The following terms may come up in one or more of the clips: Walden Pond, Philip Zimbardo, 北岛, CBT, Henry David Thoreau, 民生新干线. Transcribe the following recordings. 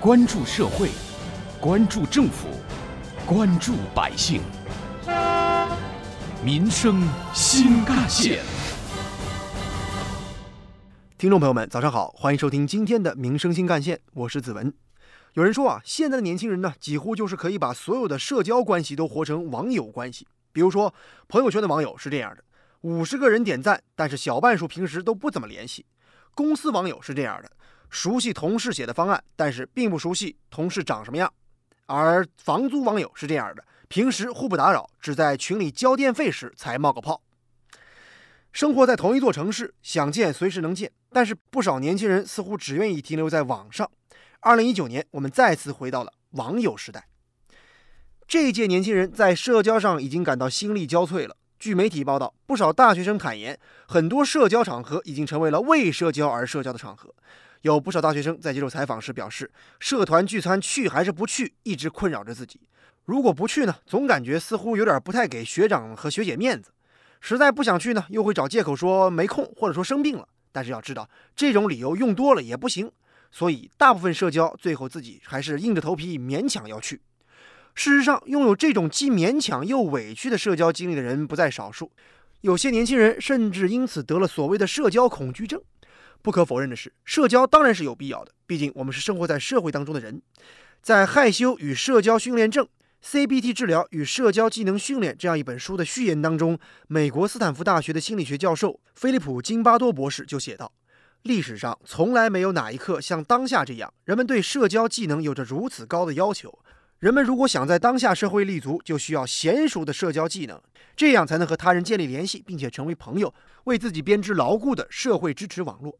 关注社会，关注政府，关注百姓，民生新干线。听众朋友们，早上好，欢迎收听今天的民生新干线，我是子文。有人说啊，现在的年轻人呢，几乎就是可以把所有的社交关系都活成网友关系。比如说，朋友圈的网友是这样的：50个人点赞，但是小半数平时都不怎么联系。公司网友是这样的：熟悉同事写的方案，但是并不熟悉同事长什么样。而房租网友是这样的：平时互不打扰，只在群里交电费时才冒个泡。生活在同一座城市，想见随时能见，但是不少年轻人似乎只愿意停留在网上。2019年，我们再次回到了网友时代。这一届年轻人在社交上已经感到心力交瘁了。据媒体报道，不少大学生坦言，很多社交场合已经成为了为社交而社交的场合。有不少大学生在接受采访时表示，社团聚餐去还是不去，一直困扰着自己。如果不去呢，总感觉似乎有点不太给学长和学姐面子。实在不想去呢，又会找借口说没空，或者说生病了。但是要知道，这种理由用多了也不行。所以大部分社交最后自己还是硬着头皮勉强要去。事实上，拥有这种既勉强又委屈的社交经历的人不在少数，有些年轻人甚至因此得了所谓的社交恐惧症。不可否认的是，社交当然是有必要的，毕竟我们是生活在社会当中的人。在《害羞与社交训练症 CBT 治疗与社交技能训练》这样一本书的序言当中，美国斯坦福大学的心理学教授菲利普·津巴多博士就写道，历史上从来没有哪一刻像当下这样，人们对社交技能有着如此高的要求。人们如果想在当下社会立足，就需要娴熟的社交技能，这样才能和他人建立联系，并且成为朋友，为自己编织牢固的社会支持网络。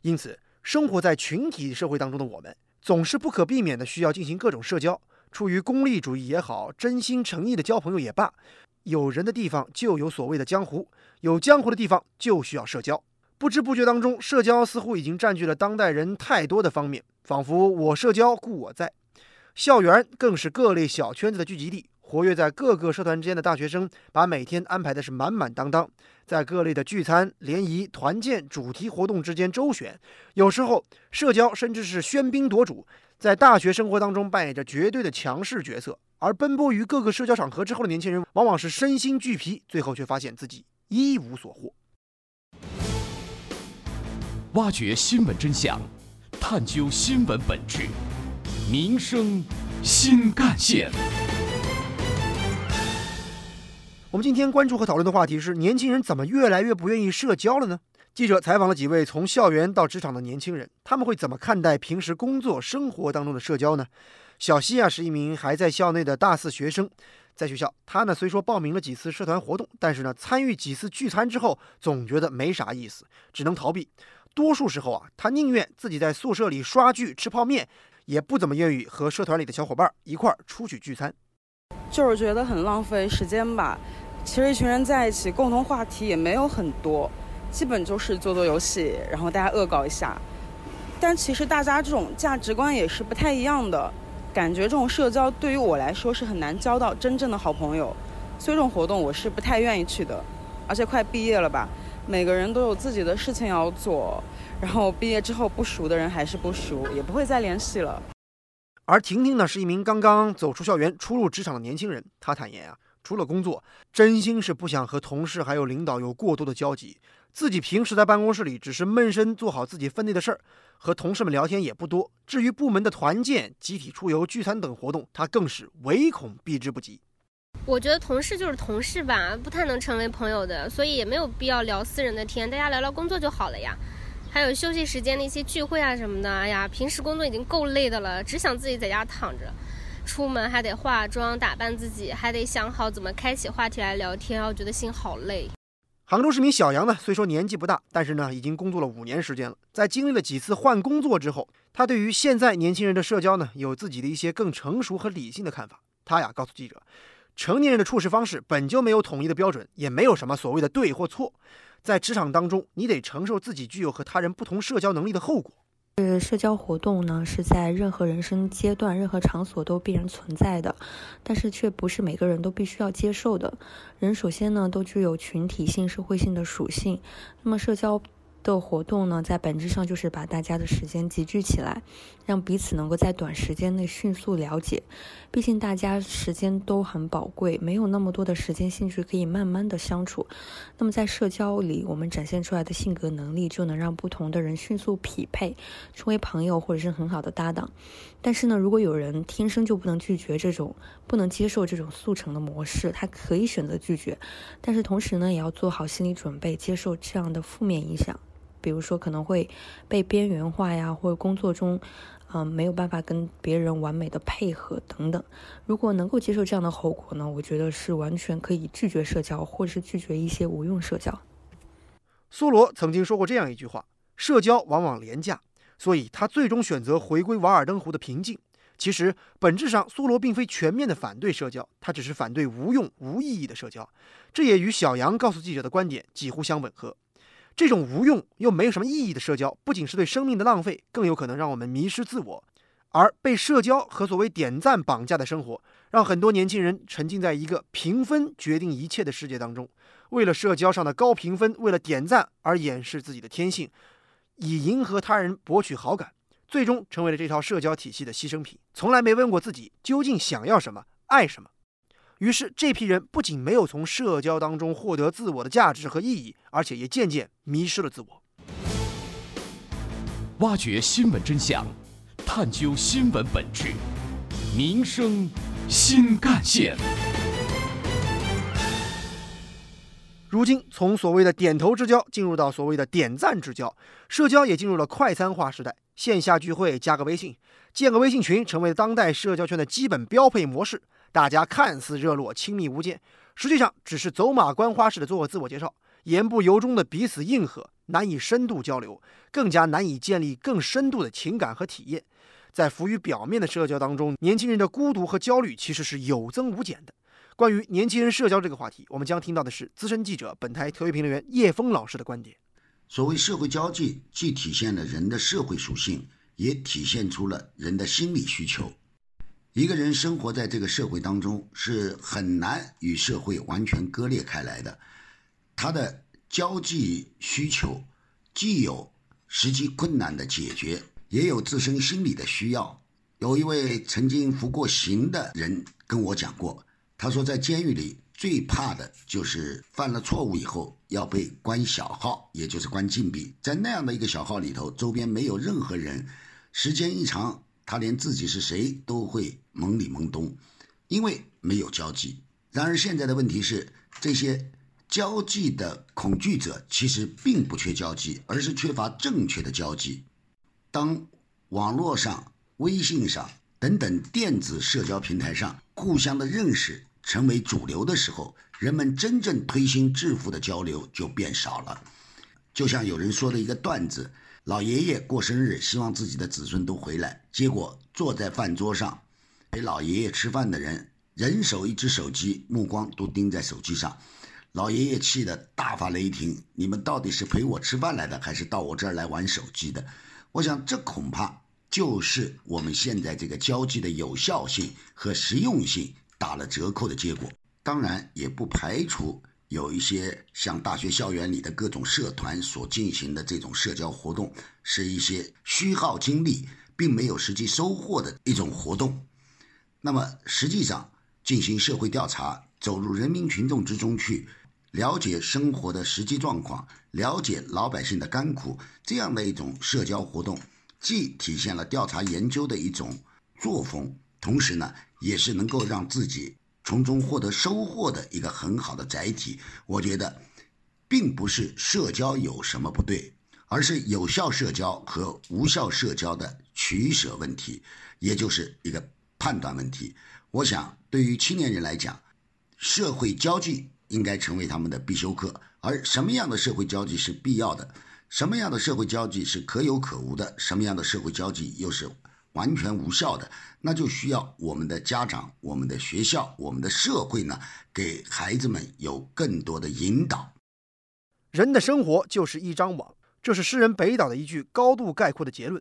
因此，生活在群体社会当中的我们，总是不可避免的需要进行各种社交，出于功利主义也好，真心诚意的交朋友也罢，有人的地方就有所谓的江湖，有江湖的地方就需要社交。不知不觉当中，社交似乎已经占据了当代人太多的方面，仿佛我社交故我在。校园更是各类小圈子的聚集地，活跃在各个社团之间的大学生，把每天安排的是满满当当，在各类的聚餐、联谊、团建、主题活动之间周旋。有时候，社交甚至是喧宾夺主，在大学生活当中扮演着绝对的强势角色。而奔波于各个社交场合之后的年轻人，往往是身心俱疲，最后却发现自己一无所获。挖掘新闻真相，探究新闻本质，民生新干线。我们今天关注和讨论的话题是，年轻人怎么越来越不愿意社交了呢？记者采访了几位从校园到职场的年轻人，他们会怎么看待平时工作生活当中的社交呢？小西是一名还在校内的大四学生。在学校，他虽说报名了几次社团活动，但是参与几次聚餐之后，总觉得没啥意思，只能逃避。多数时候他宁愿自己在宿舍里刷剧吃泡面，也不怎么愿意和社团里的小伙伴一块儿出去聚餐。就是觉得很浪费时间吧。其实一群人在一起，共同话题也没有很多，基本就是做做游戏，然后大家恶搞一下。但其实大家这种价值观也是不太一样的。感觉这种社交对于我来说是很难交到真正的好朋友，所以这种活动我是不太愿意去的。而且快毕业了吧，每个人都有自己的事情要做，然后毕业之后不熟的人还是不熟，也不会再联系了。而婷婷是一名刚刚走出校园初入职场的年轻人，她坦言除了工作，真心是不想和同事还有领导有过多的交集。自己平时在办公室里只是闷声做好自己分内的事儿，和同事们聊天也不多。至于部门的团建、集体出游、聚餐等活动，他更是唯恐避之不及。我觉得同事就是同事吧，不太能成为朋友的，所以也没有必要聊私人的天，大家聊聊工作就好了呀。还有休息时间的一些聚会什么的，哎呀，平时工作已经够累的了，只想自己在家躺着。出门还得化妆打扮自己，还得想好怎么开启话题来聊天，我觉得心好累。杭州市民小杨虽说年纪不大，但是已经工作了5年时间了。在经历了几次换工作之后，他对于现在年轻人的社交有自己的一些更成熟和理性的看法。他告诉记者，成年人的处事方式本就没有统一的标准，也没有什么所谓的对或错。在职场当中，你得承受自己具有和他人不同社交能力的后果。社交活动是在任何人生阶段、任何场所都必然存在的，但是却不是每个人都必须要接受的。人首先都具有群体性、社会性的属性，那么社交的活动呢，在本质上就是把大家的时间集聚起来，让彼此能够在短时间内迅速了解。毕竟大家时间都很宝贵，没有那么多的时间兴趣可以慢慢的相处。那么在社交里，我们展现出来的性格能力就能让不同的人迅速匹配，成为朋友或者是很好的搭档。但是呢，如果有人天生就不能拒绝这种，不能接受这种速成的模式，他可以选择拒绝，但是同时呢，也要做好心理准备，接受这样的负面影响。比如说可能会被边缘化呀，或者工作中没有办法跟别人完美的配合等等。如果能够接受这样的后果呢，我觉得是完全可以拒绝社交，或者是拒绝一些无用社交。梭罗曾经说过这样一句话：社交往往廉价，所以他最终选择回归瓦尔登湖的平静。其实本质上，梭罗并非全面的反对社交，他只是反对无用无意义的社交，这也与小杨告诉记者的观点几乎相吻合。这种无用又没有什么意义的社交，不仅是对生命的浪费，更有可能让我们迷失自我。而被社交和所谓点赞绑架的生活，让很多年轻人沉浸在一个评分决定一切的世界当中，为了社交上的高评分，为了点赞而掩饰自己的天性，以迎合他人博取好感，最终成为了这套社交体系的牺牲品，从来没问过自己究竟想要什么，爱什么。于是这批人不仅没有从社交当中获得自我的价值和意义，而且也渐渐迷失了自我。挖掘新闻真相，探究新闻本质，民生新干线。如今从所谓的点头之交进入到所谓的点赞之交，社交也进入了快餐化时代，线下聚会加个微信，建个微信群，成为当代社交圈的基本标配模式。大家看似热络亲密无间，实际上只是走马观花式的做个自我介绍，言不由衷的彼此应和，难以深度交流，更加难以建立更深度的情感和体验。在浮于表面的社交当中，年轻人的孤独和焦虑其实是有增无减的。关于年轻人社交这个话题，我们将听到的是资深记者、本台特约评论员叶峰老师的观点。所谓社会交际，既体现了人的社会属性，也体现出了人的心理需求。一个人生活在这个社会当中，是很难与社会完全割裂开来的。他的交际需求既有实际困难的解决，也有自身心理的需要。有一位曾经服过刑的人跟我讲过，他说在监狱里最怕的就是犯了错误以后要被关小号，也就是关禁闭。在那样的一个小号里头，周边没有任何人，时间一长，他连自己是谁都会懵里懵懂，因为没有交际。然而现在的问题是，这些交际的恐惧者其实并不缺交际，而是缺乏正确的交际。当网络上、微信上等等电子社交平台上互相的认识成为主流的时候，人们真正推心置腹的交流就变少了。就像有人说的一个段子，老爷爷过生日，希望自己的子孙都回来，结果坐在饭桌上陪老爷爷吃饭的人，人手一只手机，目光都盯在手机上。老爷爷气得大发雷霆，你们到底是陪我吃饭来的，还是到我这儿来玩手机的？我想这恐怕就是我们现在这个交际的有效性和实用性打了折扣的结果。当然也不排除有一些像大学校园里的各种社团所进行的这种社交活动，是一些虚耗精力并没有实际收获的一种活动。那么实际上进行社会调查，走入人民群众之中去，了解生活的实际状况，了解老百姓的甘苦，这样的一种社交活动既体现了调查研究的一种作风，同时呢也是能够让自己从中获得收获的一个很好的载体。我觉得并不是社交有什么不对，而是有效社交和无效社交的取舍问题，也就是一个判断问题。我想对于青年人来讲，社会交际应该成为他们的必修课，而什么样的社会交际是必要的，什么样的社会交际是可有可无的，什么样的社会交际又是完全无效的，那就需要我们的家长、我们的学校、我们的社会呢，给孩子们有更多的引导。人的生活就是一张网，这是诗人北岛的一句高度概括的结论。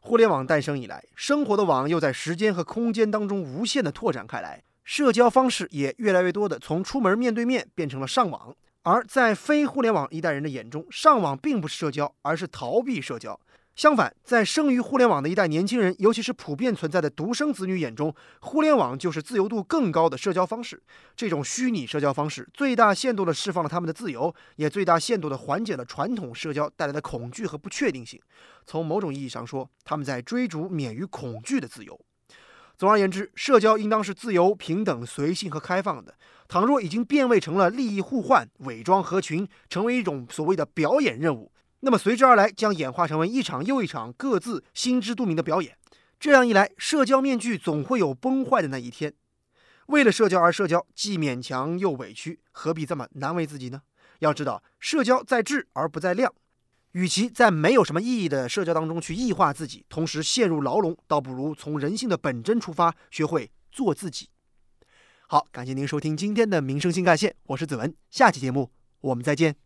互联网诞生以来，生活的网又在时间和空间当中无限的拓展开来，社交方式也越来越多的从出门面对面变成了上网。而在非互联网一代人的眼中，上网并不是社交，而是逃避社交。相反，在生于互联网的一代年轻人，尤其是普遍存在的独生子女眼中，互联网就是自由度更高的社交方式。这种虚拟社交方式最大限度地释放了他们的自由，也最大限度地缓解了传统社交带来的恐惧和不确定性。从某种意义上说，他们在追逐免于恐惧的自由。总而言之，社交应当是自由、平等、随性和开放的。倘若已经变味成了利益互换、伪装合群，成为一种所谓的表演任务，那么随之而来将演化成为一场又一场各自心知肚明的表演。这样一来，社交面具总会有崩坏的那一天。为了社交而社交，既勉强又委屈，何必这么难为自己呢？要知道，社交在质而不在量。与其在没有什么意义的社交当中去异化自己，同时陷入牢笼，倒不如从人性的本真出发，学会做自己。好，感谢您收听今天的民生新干线，我是子文，下期节目我们再见。